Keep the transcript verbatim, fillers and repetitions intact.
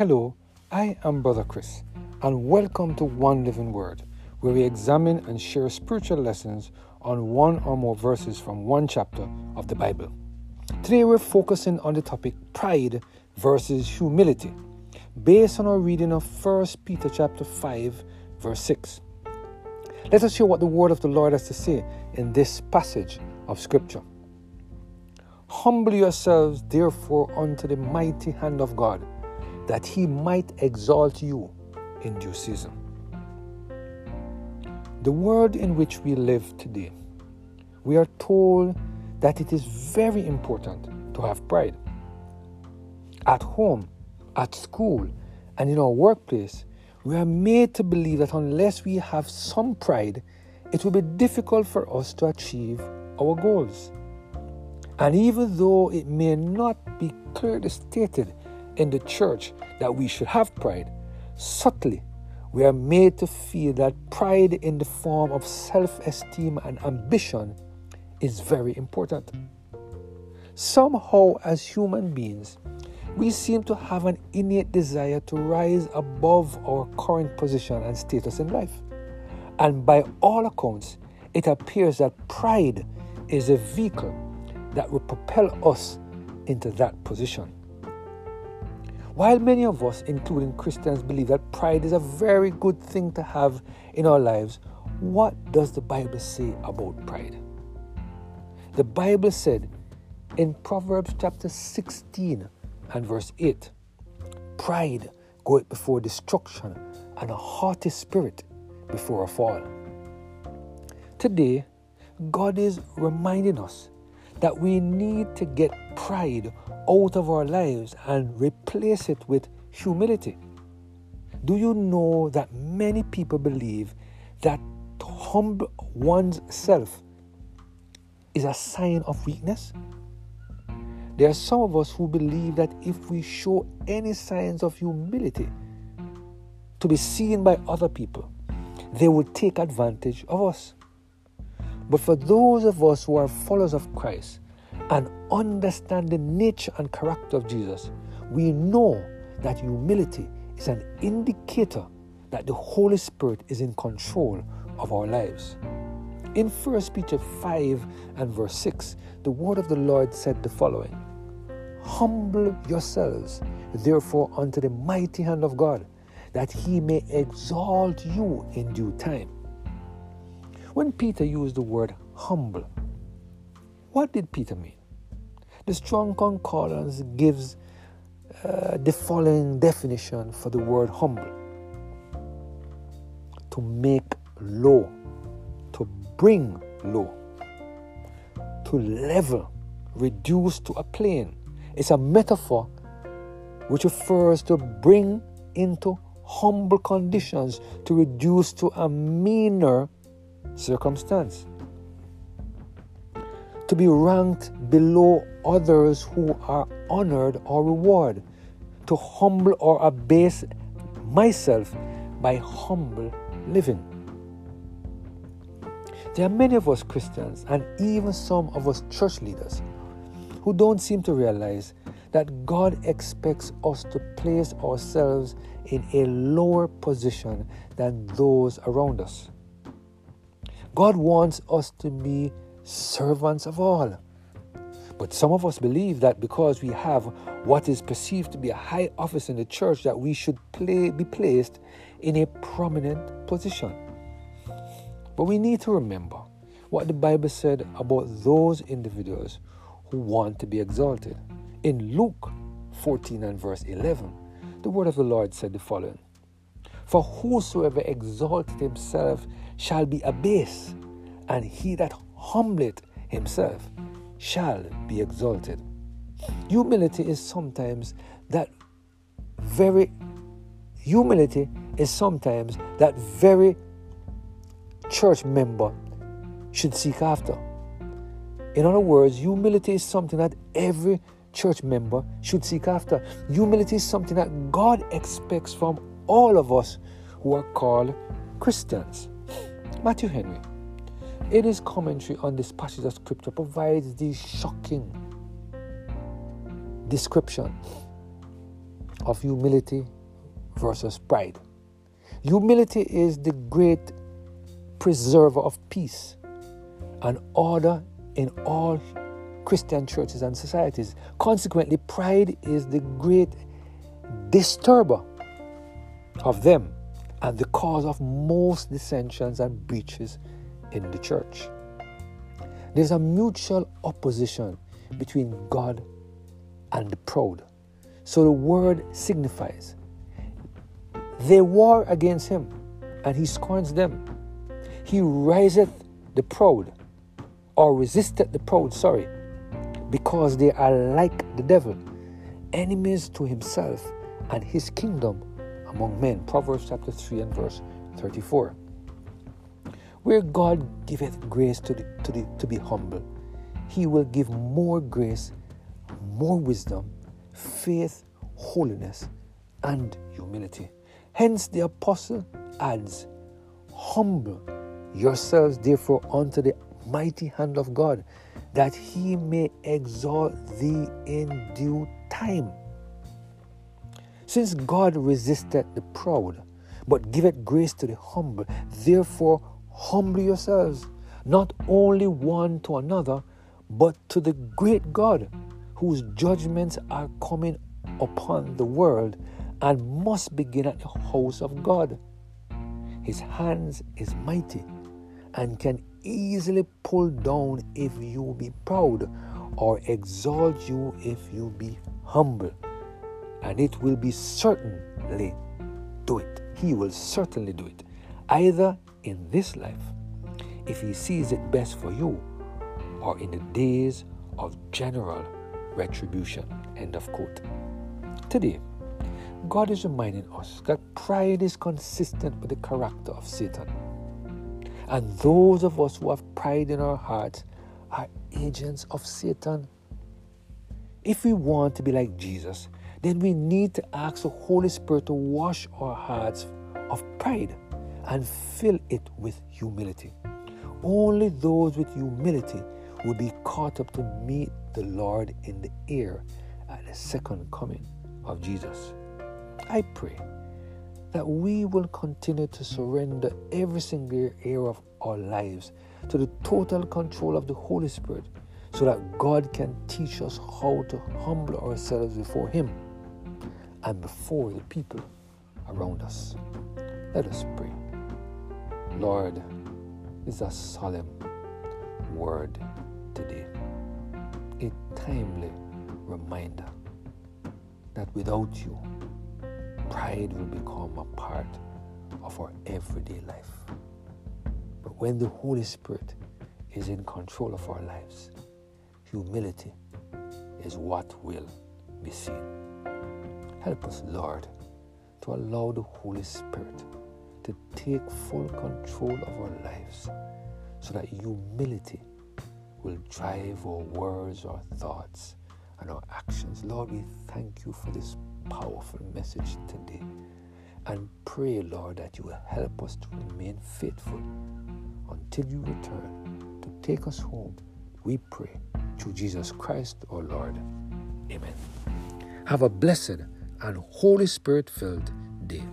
Hello, I am Brother Chris, and welcome to One Living Word, where we examine and share spiritual lessons on one or more verses from one chapter of the Bible. Today we're focusing on the topic pride versus humility, based on our reading of First Peter chapter five, verse six. Let us hear what the word of the Lord has to say in this passage of Scripture. Humble yourselves, therefore, unto the mighty hand of God, that he might exalt you in due season. The world in which we live today, we are told that it is very important to have pride. At home, at school, and in our workplace, we are made to believe that unless we have some pride, it will be difficult for us to achieve our goals. And even though it may not be clearly stated in the church that we should have pride, subtly we are made to feel that pride in the form of self-esteem and ambition is very important. Somehow, as human beings, we seem to have an innate desire to rise above our current position and status in life. And by all accounts, it appears that pride is a vehicle that will propel us into that position. While many of us, including Christians, believe that pride is a very good thing to have in our lives, what does the Bible say about pride? The Bible said in Proverbs chapter sixteen and verse eight, "Pride goeth before destruction, and a haughty spirit before a fall." Today, God is reminding us that we need to get pride out of our lives and replace it with humility. Do you know that many people believe that to humble one's self is a sign of weakness? There are some of us who believe that if we show any signs of humility to be seen by other people, they will take advantage of us. But for those of us who are followers of Christ and understand the nature and character of Jesus, we know that humility is an indicator that the Holy Spirit is in control of our lives. In First Peter five and verse six, the word of the Lord said the following, "Humble yourselves, therefore, unto the mighty hand of God, that he may exalt you in due time." When Peter used the word humble, what did Peter mean? The Strong Concordance gives uh, the following definition for the word humble: to make low, to bring low, to level, reduce to a plane. It's a metaphor which refers to bring into humble conditions, to reduce to a meaner circumstance. To be ranked below others who are honored or rewarded. To humble or abase myself by humble living. There are many of us Christians, and even some of us church leaders, who don't seem to realize that God expects us to place ourselves in a lower position than those around us. God wants us to be servants of all. But some of us believe that because we have what is perceived to be a high office in the church, that we should play, be placed in a prominent position. But we need to remember what the Bible said about those individuals who want to be exalted. In Luke fourteen and verse eleven, the word of the Lord said the following, "For whosoever exalteth himself shall be abased, and he that humbleth himself shall be exalted." Humility is sometimes that very humility is sometimes that very church member should seek after. In other words, humility is something that every church member should seek after. Humility is something that God expects from all of us who are called Christians. Matthew Henry, in his commentary on this passage of Scripture, provides this shocking description of humility versus pride. Humility is the great preserver of peace and order in all Christian churches and societies. Consequently, pride is the great disturber of them and the cause of most dissensions and breaches in the church. There's a mutual opposition between God and the proud. So the word signifies they war against him, and he scorns them. He riseth the proud, or resisteth the proud, sorry, because they are like the devil, enemies to himself and his kingdom among men. Proverbs chapter three and verse thirty-four. Where God giveth grace to the, to the, to be humble, he will give more grace, more wisdom, faith, holiness, and humility. Hence the apostle adds, humble yourselves therefore unto the mighty hand of God, that he may exalt thee in due time. Since God resisteth the proud, but giveth grace to the humble, therefore humble yourselves, not only one to another, but to the great God, whose judgments are coming upon the world and must begin at the house of God. His hands is mighty and can easily pull down if you be proud, or exalt you if you be humble. And it will be certainly do it. He will certainly do it. Either in this life, if he sees it best for you, or in the days of general retribution. End of quote. Today, God is reminding us that pride is consistent with the character of Satan. And those of us who have pride in our hearts are agents of Satan. If we want to be like Jesus, then we need to ask the Holy Spirit to wash our hearts of pride and fill it with humility. Only those with humility will be caught up to meet the Lord in the air at the second coming of Jesus. I pray that we will continue to surrender every single area of our lives to the total control of the Holy Spirit, so that God can teach us how to humble ourselves before him and before the people around us. Let us pray. Lord, this is a solemn word today, a timely reminder that without you, pride will become a part of our everyday life. But when the Holy Spirit is in control of our lives, humility is what will be seen. Help us, Lord, to allow the Holy Spirit to take full control of our lives, so that humility will drive our words, our thoughts, and our actions. Lord, we thank you for this powerful message today, and pray, Lord, that you will help us to remain faithful until you return to take us home. We pray through Jesus Christ, our Lord. Amen. Have a blessed and Holy Spirit-filled day.